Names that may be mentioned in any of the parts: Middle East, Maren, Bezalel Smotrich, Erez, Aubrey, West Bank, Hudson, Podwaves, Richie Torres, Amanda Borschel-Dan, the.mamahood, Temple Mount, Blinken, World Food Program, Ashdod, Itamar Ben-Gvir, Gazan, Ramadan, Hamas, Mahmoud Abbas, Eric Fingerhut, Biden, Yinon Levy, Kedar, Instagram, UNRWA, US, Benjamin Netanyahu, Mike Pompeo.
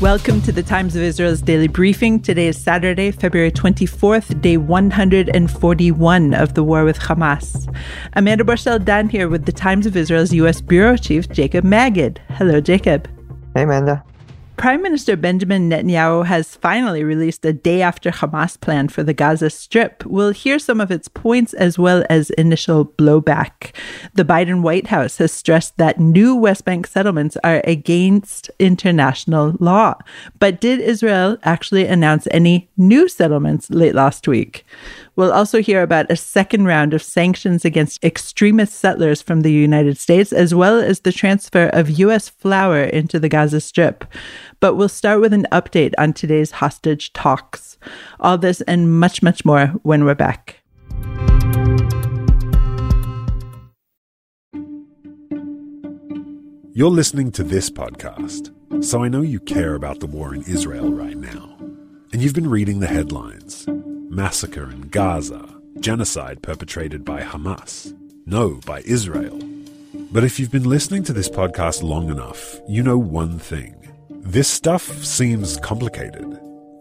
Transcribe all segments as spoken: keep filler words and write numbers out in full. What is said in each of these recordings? Welcome to the Times of Israel's Daily Briefing. Today is Saturday, February twenty-fourth, day one hundred forty-one of the war with Hamas. Amanda Borschel-Dan here with the Times of Israel's U S Bureau Chief, Jacob Magid. Hello, Jacob. Hey, Amanda. Prime Minister Benjamin Netanyahu has finally released a day-after Hamas plan for the Gaza Strip. We'll hear some of its points as well as initial blowback. The Biden White House has stressed that new West Bank settlements are against international law. But did Israel actually announce any new settlements late last week? We'll also hear about a second round of sanctions against extremist settlers from the United States, as well as the transfer of U S flour into the Gaza Strip. But we'll start with an update on today's hostage talks. All this and much, much more when we're back. You're listening to this podcast, so I know you care about the war in Israel right now. And you've been reading the headlines. Massacre in Gaza, genocide perpetrated by Hamas. No, by Israel. But if you've been listening to this podcast long enough, you know one thing. This stuff seems complicated.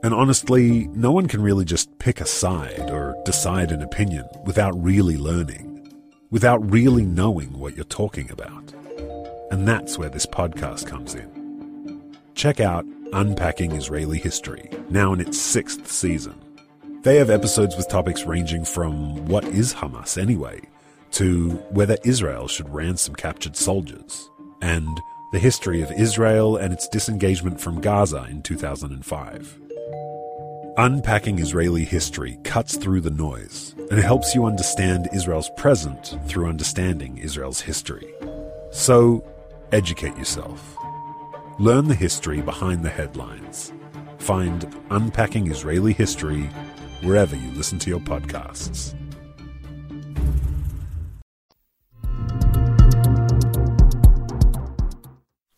And honestly, no one can really just pick a side or decide an opinion without really learning, without really knowing what you're talking about. And that's where this podcast comes in. Check out Unpacking Israeli History, now in its sixth season. They have episodes with topics ranging from what is Hamas anyway, to whether Israel should ransom captured soldiers, and the history of Israel and its disengagement from Gaza in two thousand five. Unpacking Israeli History cuts through the noise and helps you understand Israel's present through understanding Israel's history. So, educate yourself. Learn the history behind the headlines. Find Unpacking Israeli History wherever you listen to your podcasts.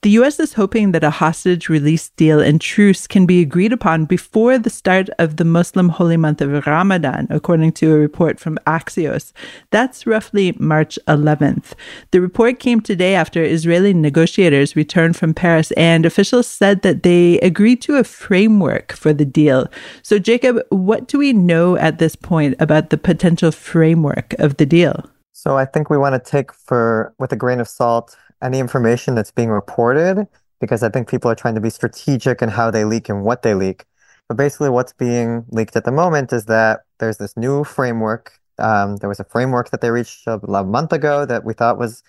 The U S is hoping that a hostage release deal and truce can be agreed upon before the start of the Muslim holy month of Ramadan, according to a report from Axios. That's roughly March eleventh. The report came today after Israeli negotiators returned from Paris, and officials said that they agreed to a framework for the deal. So, Jacob, what do we know at this point about the potential framework of the deal? So I think we want to take for with a grain of salt any information that's being reported, because I think people are trying to be strategic in how they leak and what they leak. But basically what's being leaked at the moment is that there's this new framework. Um, there was a framework that they reached a month ago that we thought was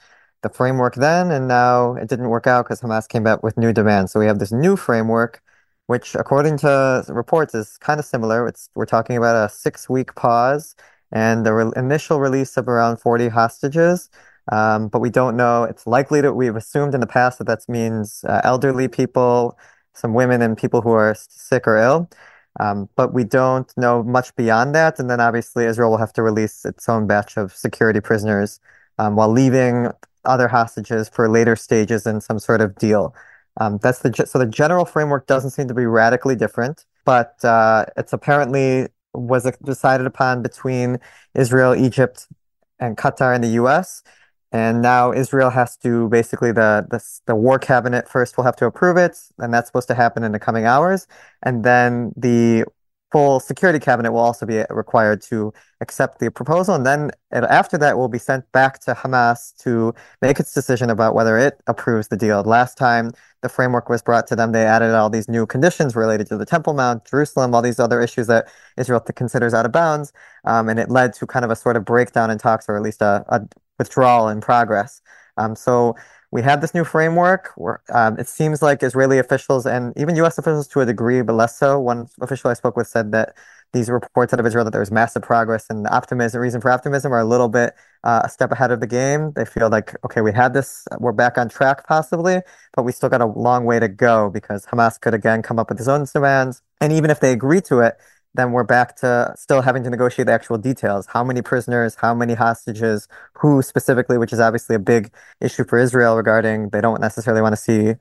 the framework then, and now it didn't work out because Hamas came back with new demands. So we have this new framework, which according to reports is kind of similar. It's, we're talking about a six-week pause and the re- initial release of around forty hostages. Um, but we don't know. It's likely that we've assumed in the past that that means uh, elderly people, some women, and people who are sick or ill. Um, but we don't know much beyond that. And then obviously Israel will have to release its own batch of security prisoners um, while leaving other hostages for later stages in some sort of deal. Um, that's the ge- So the general framework doesn't seem to be radically different, but uh, it's apparently was decided upon between Israel, Egypt, and Qatar and the U S, and now Israel has to basically, the, the the war cabinet first will have to approve it, and that's supposed to happen in the coming hours. And then the full security cabinet will also be required to accept the proposal. And then after that will be sent back to Hamas to make its decision about whether it approves the deal. Last time the framework was brought to them, they added all these new conditions related to the Temple Mount, Jerusalem, all these other issues that Israel considers out of bounds. Um, and it led to kind of a sort of breakdown in talks, or at least a... a withdrawal in progress. Um, so we had this new framework. Where, um, it seems like Israeli officials and even U S officials to a degree, but less so. One official I spoke with said that these reports out of Israel that there was massive progress and optimism, reason for optimism, are a little bit uh, a step ahead of the game. They feel like, okay, we had this, we're back on track possibly, but we still got a long way to go because Hamas could again come up with its own demands. And even if they agree to it, then we're back to still having to negotiate the actual details. How many prisoners, how many hostages, who specifically, which is obviously a big issue for Israel regarding they don't necessarily want to see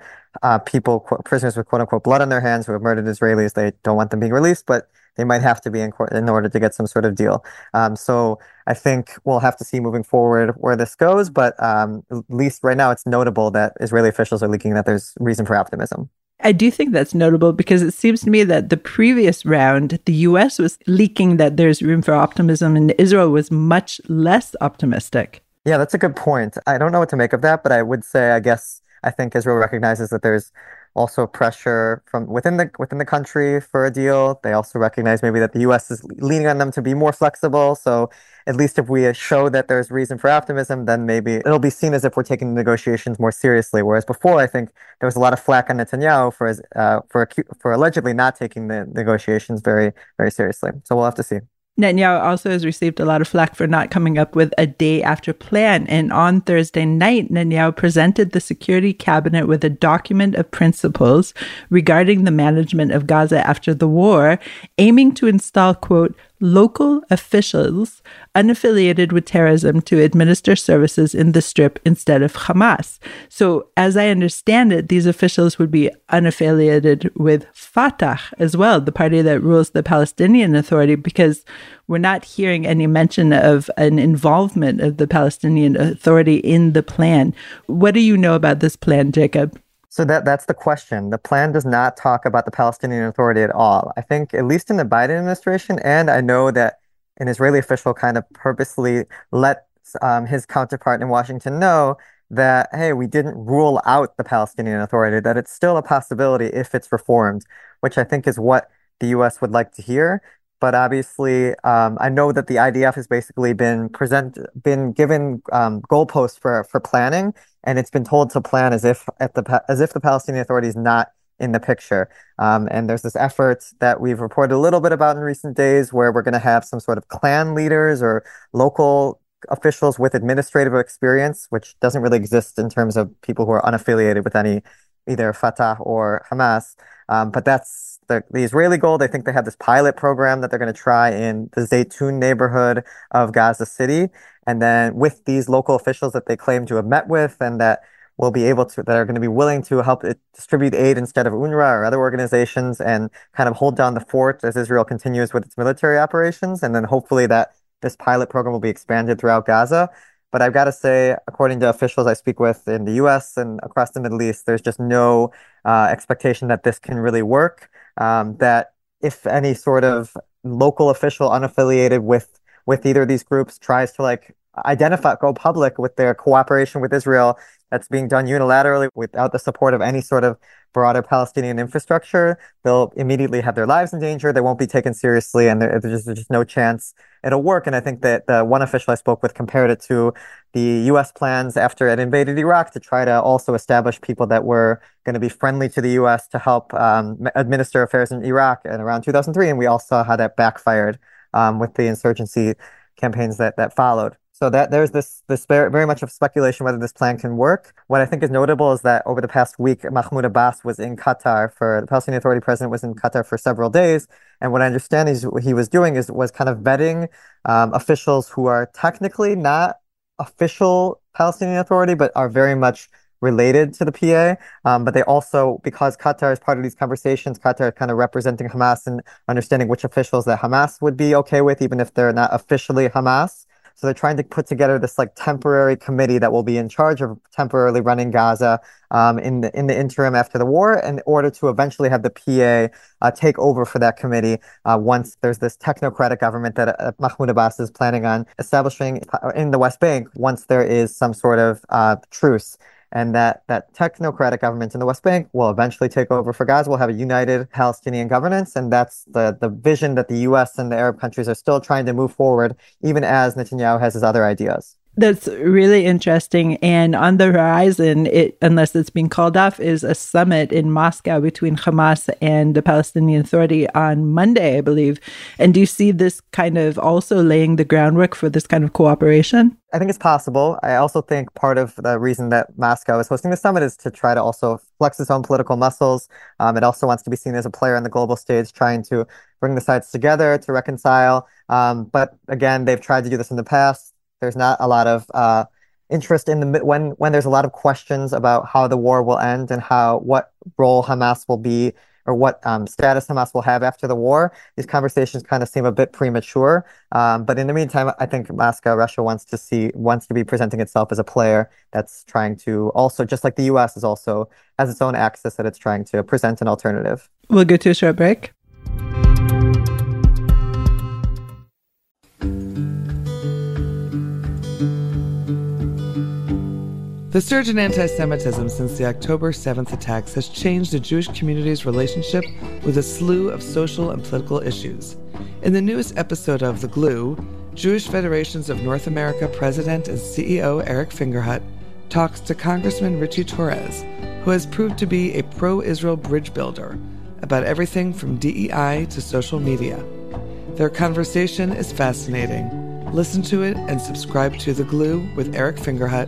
uh, people, qu- prisoners with quote-unquote blood on their hands who have murdered Israelis. They don't want them being released, but they might have to be in court in order to get some sort of deal. Um, so I think we'll have to see moving forward where this goes. But um, at least right now, it's notable that Israeli officials are leaking that there's reason for optimism. I do think that's notable because it seems to me that the previous round, the U S was leaking that there's room for optimism and Israel was much less optimistic. Yeah, that's a good point. I don't know what to make of that, but I would say, I guess, I think Israel recognizes that there's also pressure from within the within the country for a deal. They also recognize maybe that the U S is leaning on them to be more flexible. So at least if we show that there's reason for optimism, then maybe it'll be seen as if we're taking the negotiations more seriously. Whereas before, I think there was a lot of flack on Netanyahu for his, uh, for for allegedly not taking the negotiations very, very seriously. So we'll have to see. Netanyahu also has received a lot of flack for not coming up with a day after plan. And on Thursday night, Netanyahu presented the Security Cabinet with a document of principles regarding the management of Gaza after the war, aiming to install, quote, local officials unaffiliated with terrorism to administer services in the Strip instead of Hamas. So as I understand it, these officials would be unaffiliated with Fatah as well, the party that rules the Palestinian Authority, because we're not hearing any mention of an involvement of the Palestinian Authority in the plan. What do you know about this plan, Jacob? So that that's the question. The plan does not talk about the Palestinian Authority at all. I think, at least in the Biden administration, and I know that an Israeli official kind of purposely let um, his counterpart in Washington know that, hey, we didn't rule out the Palestinian Authority, that it's still a possibility if it's reformed, which I think is what the U S would like to hear. But obviously, um, I know that the I D F has basically been present, been given um, goalposts for, for planning, and it's been told to plan as if at the as if the Palestinian Authority is not in the picture. Um, and there's this effort that we've reported a little bit about in recent days, where we're going to have some sort of clan leaders or local officials with administrative experience, which doesn't really exist in terms of people who are unaffiliated with any either Fatah or Hamas. Um, but that's The, the Israeli goal. They think they have this pilot program that they're going to try in the Zaytun neighborhood of Gaza City, and then with these local officials that they claim to have met with and that will be able to, that are going to be willing to help it distribute aid instead of UNRWA or other organizations, and kind of hold down the fort as Israel continues with its military operations. And then hopefully that this pilot program will be expanded throughout Gaza. But I've got to say, according to officials I speak with in the U S and across the Middle East, there's just no uh, expectation that this can really work. Um, that if any sort of local official unaffiliated with with either of these groups tries to like identify, go public with their cooperation with Israel, that's being done unilaterally without the support of any sort of broader Palestinian infrastructure, they'll immediately have their lives in danger. They won't be taken seriously, and there, there's, just, there's just no chance it'll work. And I think that the one official I spoke with compared it to the U S plans after it invaded Iraq to try to also establish people that were going to be friendly to the U S to help um, administer affairs in Iraq in around two thousand three. And we all saw how that backfired um, with the insurgency campaigns that, that followed. So that there's this this very much of speculation whether this plan can work. What I think is notable is that over the past week, Mahmoud Abbas was in Qatar for the Palestinian Authority president was in Qatar for several days. And what I understand is what he was doing is was kind of vetting um, officials who are technically not official Palestinian Authority, but are very much related to the P A. Um, but they also, because Qatar is part of these conversations, Qatar is kind of representing Hamas and understanding which officials that Hamas would be okay with, even if they're not officially Hamas. So they're trying to put together this like temporary committee that will be in charge of temporarily running Gaza um, in the in the interim after the war, in order to eventually have the P A uh, take over for that committee uh, once there's this technocratic government that uh, Mahmoud Abbas is planning on establishing in the West Bank once there is some sort of uh, truce. And that, that technocratic government in the West Bank will eventually take over for Gaza. We'll have a united Palestinian governance. And that's the, the vision that the U S and the Arab countries are still trying to move forward, even as Netanyahu has his other ideas. That's really interesting. And on the horizon, it, unless it's being called off, is a summit in Moscow between Hamas and the Palestinian Authority on Monday, I believe. And do you see this kind of also laying the groundwork for this kind of cooperation? I think it's possible. I also think part of the reason that Moscow is hosting the summit is to try to also flex its own political muscles. Um, it also wants to be seen as a player on the global stage, trying to bring the sides together to reconcile. Um, but again, they've tried to do this in the past. There's not a lot of uh, interest in the when when there's a lot of questions about how the war will end and how what role Hamas will be or what um, status Hamas will have after the war, these conversations kind of seem a bit premature. Um, but in the meantime, I think Moscow, Russia wants to see, wants to be presenting itself as a player that's trying to also, just like the U S is also, has its own axis that it's trying to present an alternative. We'll go to a short break. The surge in anti-Semitism since the October seventh attacks has changed the Jewish community's relationship with a slew of social and political issues. In the newest episode of The Glue, Jewish Federations of North America President and C E O Eric Fingerhut talks to Congressman Richie Torres, who has proved to be a pro-Israel bridge builder, about everything from D E I to social media. Their conversation is fascinating. Listen to it and subscribe to The Glue with Eric Fingerhut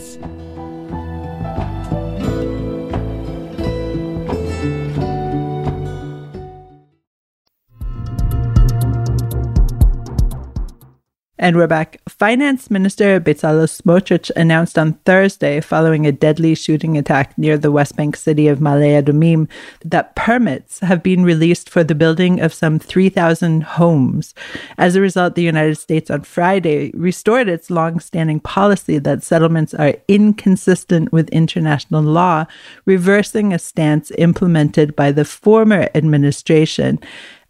And we're back. Finance Minister Bezalel Smotrich announced on Thursday, following a deadly shooting attack near the West Bank city of Maale Adumim, that permits have been released for the building of some three thousand homes. As a result, the United States on Friday restored its long-standing policy that settlements are inconsistent with international law, reversing a stance implemented by the former administration.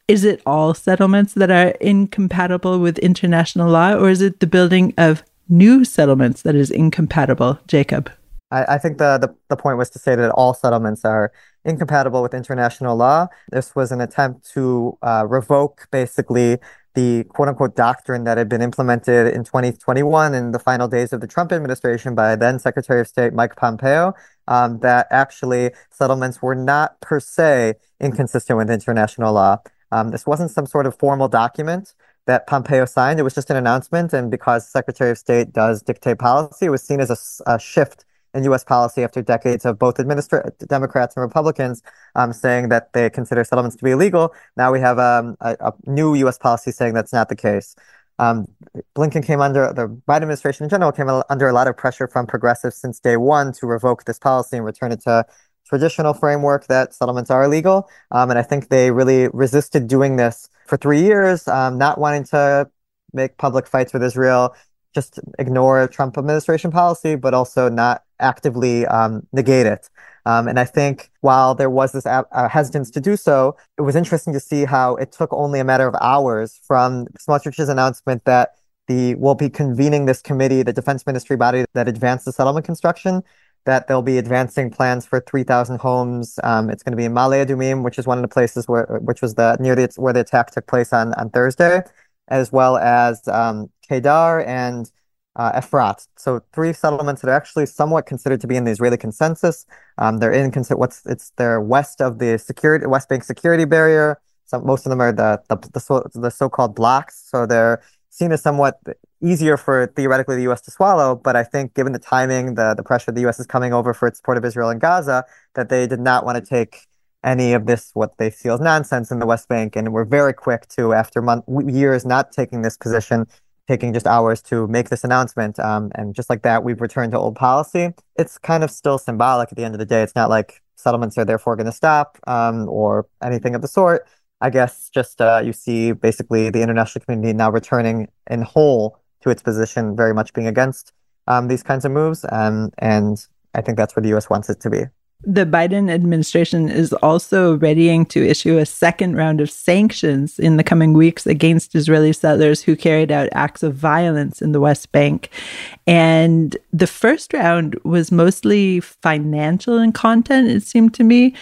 Is it all settlements that are incompatible with international law, or is it the building of new settlements that is incompatible, Jacob? I, I think the, the, the point was to say that all settlements are incompatible with international law. This was an attempt to uh, revoke, basically, the quote-unquote doctrine that had been implemented in twenty twenty-one in the final days of the Trump administration by then Secretary of State Mike Pompeo, um, that actually settlements were not per se inconsistent with international law. Um, this wasn't some sort of formal document that Pompeo signed. It was just an announcement. And because Secretary of State does dictate policy, it was seen as a, a shift in U S policy after decades of both administra- Democrats and Republicans um, saying that they consider settlements to be illegal. Now we have um, a, a new U S policy saying that's not the case. Um, Blinken came under, the Biden administration in general came under a lot of pressure from progressives since day one to revoke this policy and return it to traditional framework that settlements are illegal. Um, and I think they really resisted doing this for three years, um, not wanting to make public fights with Israel, just ignore Trump administration policy, but also not actively um, negate it. Um, and I think while there was this a- uh, hesitance to do so, it was interesting to see how it took only a matter of hours from Smotrich's announcement that the we'll be convening this committee, the defense ministry body that advanced the settlement construction, that they'll be advancing plans for three thousand homes. Um, it's going to be in Maale Adumim, which is one of the places where, which was the near the where the attack took place on, on Thursday, as well as um, Kedar and uh, Efrat. So three settlements that are actually somewhat considered to be in the Israeli consensus. Um, they're in what's it's they're west of the security West Bank security barrier. So most of them are the the the, so, the so-called blocks. So they're seen as somewhat easier for, theoretically, the U S to swallow, but I think given the timing, the, the pressure the U S is coming over for its support of Israel and Gaza, that they did not want to take any of this, what they feel is nonsense in the West Bank, and were very quick to, after month, years not taking this position, taking just hours to make this announcement. Um, and just like that, we've returned to old policy. It's kind of still symbolic at the end of the day. It's not like settlements are therefore going to stop um, or anything of the sort. I guess just uh, you see basically the international community now returning in whole to its position, very much being against um, these kinds of moves. Um, and I think that's where the U S wants it to be. The Biden administration is also readying to issue a second round of sanctions in the coming weeks against Israeli settlers who carried out acts of violence in the West Bank. And the first round was mostly financial in content, it seemed to me.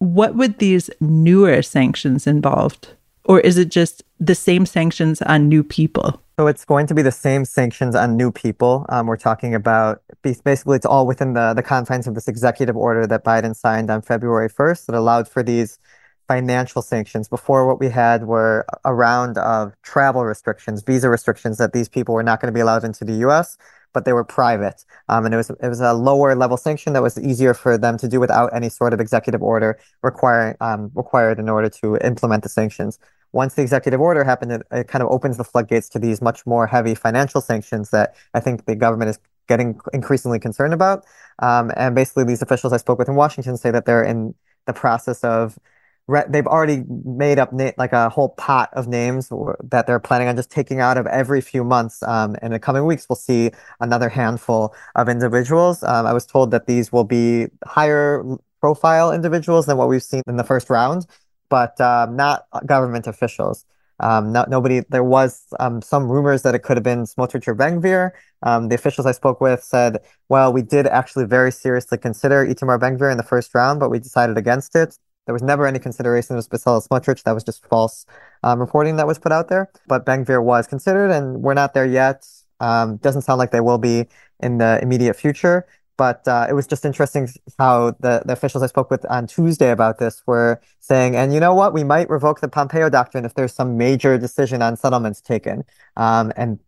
What would these newer sanctions involve? Or is it just the same sanctions on new people? So it's going to be the same sanctions on new people. Um, we're talking about, basically it's all within the, the confines of this executive order that Biden signed on February first that allowed for these financial sanctions. Before, what we had were a round of travel restrictions, visa restrictions that these people were not going to be allowed into the U S, but they were private. Um, and it was it was a lower level sanction that was easier for them to do without any sort of executive order requiring um, required in order to implement the sanctions. Once the executive order happened, it, it kind of opens the floodgates to these much more heavy financial sanctions that I think the government is getting increasingly concerned about. Um, and basically, these officials I spoke with in Washington say that they're in the process of, re- they've already made up na- like a whole pot of names that they're planning on just taking out of every few months. Um, in the coming weeks, we'll see another handful of individuals. Um, I was told that these will be higher profile individuals than what we've seen in the first round, but um, not government officials. Um, not nobody. There was um, some rumors that it could have been Smotrich or Ben-Gvir. Um, the officials I spoke with said, well, we did actually very seriously consider Itamar Ben-Gvir in the first round, but we decided against it. There was never any consideration of Bezalel Smotrich. That was just false um, reporting that was put out there. But Ben-Gvir was considered, and we're not there yet. Um, doesn't sound like they will be in the immediate future. But uh, it was just interesting how the, the officials I spoke with on Tuesday about this were saying, and you know what, we might revoke the Pompeo Doctrine if there's some major decision on settlements taken. Um, and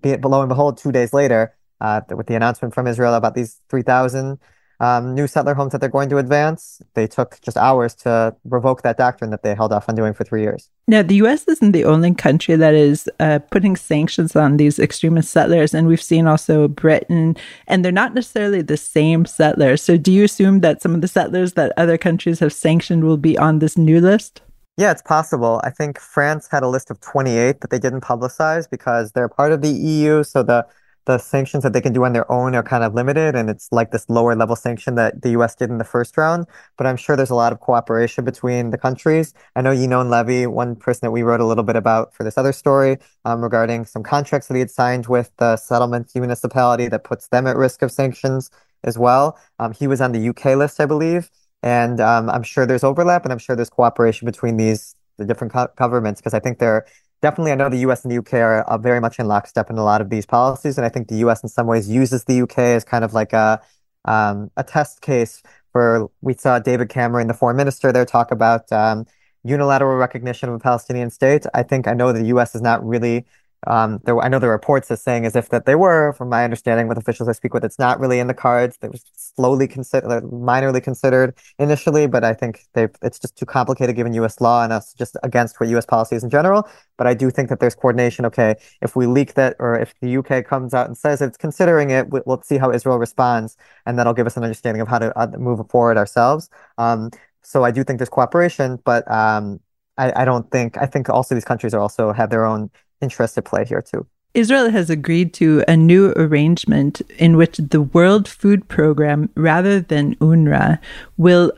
be it, lo and behold, two days later, uh, with the announcement from Israel about these three thousand um, new settler homes that they're going to advance, they took just hours to revoke that doctrine that they held off on doing for three years. Now, the U S isn't the only country that is uh, putting sanctions on these extremist settlers. And we've seen also Britain, and they're not necessarily the same settlers. So do you assume that some of the settlers that other countries have sanctioned will be on this new list? Yeah, it's possible. I think France had a list of twenty-eight that they didn't publicize because they're part of the E U. So the the sanctions that they can do on their own are kind of limited, and it's like this lower level sanction that the U S did in the first round. But I'm sure there's a lot of cooperation between the countries. I know Yinon Levy, one person that we wrote a little bit about for this other story um, regarding some contracts that he had signed with the settlement municipality that puts them at risk of sanctions as well. Um, he was on the U K list, I believe. And um, I'm sure there's overlap, and I'm sure there's cooperation between these the different co- governments, because I think they're definitely, I know the U S and the U K are, are very much in lockstep in a lot of these policies, and I think the U S in some ways uses the U K as kind of like a um, a test case for, we saw David Cameron, the foreign minister there, talk about um, unilateral recognition of a Palestinian state. I think, I know the U S is not really, um, there, I know the reports are saying as if that they were, from my understanding with officials I speak with, it's not really in the cards. They were slowly considered, minorly considered initially, but I think they've, it's just too complicated given U S law, and us just against what U S policy is in general. But I do think that there's coordination. Okay, if we leak that, or if the U K comes out and says it's considering it, we'll see how Israel responds, and that'll give us an understanding of how to uh, move forward ourselves. Um, so I do think there's cooperation, but um, I, I don't think, I think also these countries are also have their own interests at play here too. Israel has agreed to a new arrangement in which the World Food Program, rather than U N R W A, will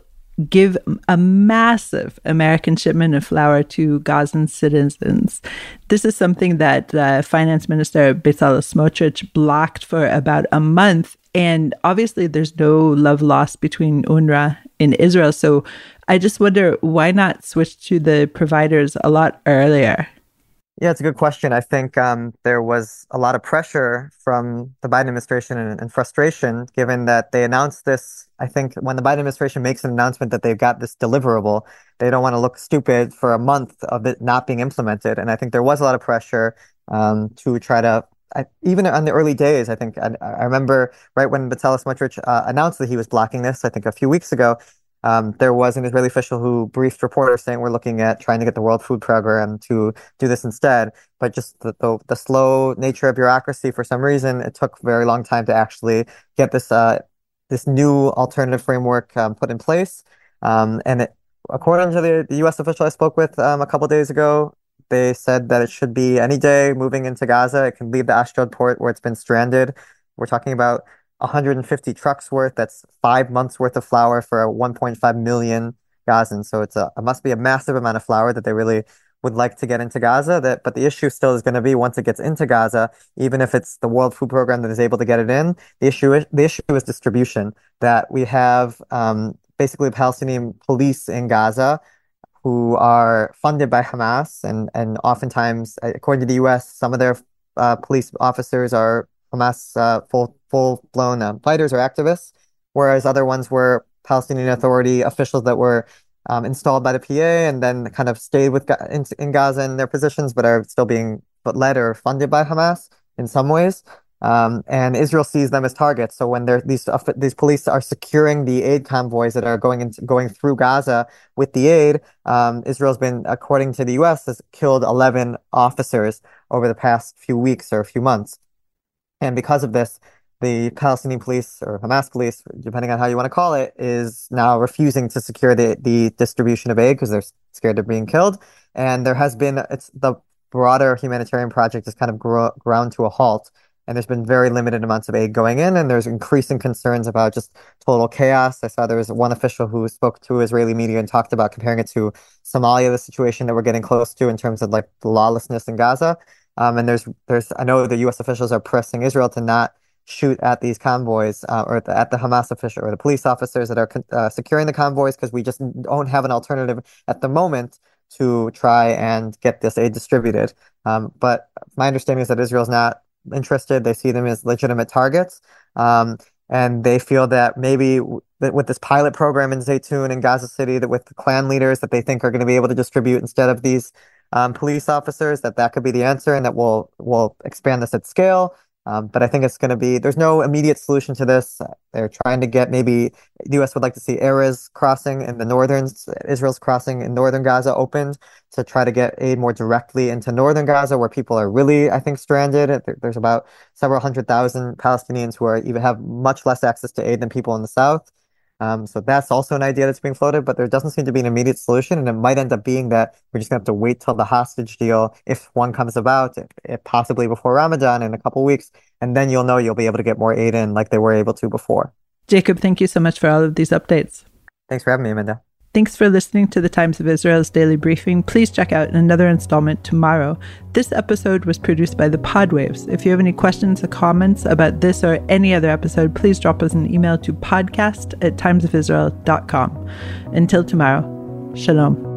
give a massive American shipment of flour to Gazan citizens. This is something that uh, Finance Minister Bezalel Smotrich blocked for about a month. And obviously, there's no love lost between U N R W A and Israel. So I just wonder, why not switch to the providers a lot earlier? Yeah, it's a good question. I think um, there was a lot of pressure from the Biden administration and, and frustration, given that they announced this. I think when the Biden administration makes an announcement that they've got this deliverable, they don't want to look stupid for a month of it not being implemented. And I think there was a lot of pressure um, to try to, I, even on the early days, I think, I, I remember right when Bezalel Smotrich uh, announced that he was blocking this, I think a few weeks ago, Um, there was an Israeli official who briefed reporters saying we're looking at trying to get the World Food Program to do this instead. But just the, the, the slow nature of bureaucracy, for some reason, it took a very long time to actually get this uh, this new alternative framework um, put in place. Um, and it, according to the, the U S official I spoke with um, a couple days ago, they said that it should be any day moving into Gaza. It can leave the Ashdod port where it's been stranded. We're talking about one hundred fifty trucks worth. That's five months worth of flour for one point five million Gazans. So it's a, it must be a massive amount of flour that they really would like to get into Gaza. That, but the issue still is going to be, once it gets into Gaza, even if it's the World Food Program that is able to get it in, the issue is, the issue is distribution. That we have um, basically Palestinian police in Gaza who are funded by Hamas, and, and oftentimes, according to the U S, some of their uh, police officers are Hamas uh, full full-blown um, fighters or activists, whereas other ones were Palestinian Authority officials that were um, installed by the P A and then kind of stayed with Ga- in, in Gaza in their positions, but are still being led or funded by Hamas in some ways. Um, and Israel sees them as targets. So when these uh, these police are securing the aid convoys that are going into, going through Gaza with the aid, um, Israel's been, according to the U S, has killed eleven officers over the past few weeks or a few months. And because of this, the Palestinian police or Hamas police, depending on how you want to call it, is now refusing to secure the, the distribution of aid because they're scared of being killed. And there has been, it's the broader humanitarian project is kind of grow, ground to a halt. And there's been very limited amounts of aid going in, and there's increasing concerns about just total chaos. I saw there was one official who spoke to Israeli media and talked about comparing it to Somalia, the situation that we're getting close to in terms of like the lawlessness in Gaza. Um, and there's, there's, I know the U S officials are pressing Israel to not shoot at these convoys uh, or at the, at the Hamas official or the police officers that are uh, securing the convoys, because we just don't have an alternative at the moment to try and get this aid distributed. Um, but my understanding is that Israel's not interested. They see them as legitimate targets, um, and they feel that maybe w that with this pilot program in Zaytun and Gaza City, that with the clan leaders that they think are going to be able to distribute instead of these um, police officers, that that could be the answer, and that we'll we'll expand this at scale. Um, but I think it's going to be, there's no immediate solution to this. They're trying to get, maybe the U S would like to see Erez crossing in the northern, Israel's crossing in northern Gaza opened, to try to get aid more directly into northern Gaza, where people are really, I think, stranded. There's about several hundred thousand Palestinians who are even have much less access to aid than people in the south. Um, so that's also an idea that's being floated, but there doesn't seem to be an immediate solution. And it might end up being that we're just going to have to wait till the hostage deal, if one comes about, it, it possibly before Ramadan in a couple of weeks, and then you'll know you'll be able to get more aid in like they were able to before. Jacob, thank you so much for all of these updates. Thanks for having me, Amanda. Thanks for listening to the Times of Israel's Daily Briefing. Please check out another installment tomorrow. This episode was produced by the Podwaves. If you have any questions or comments about this or any other episode, please drop us an email to podcast at timesofisrael dot com. Until tomorrow, shalom.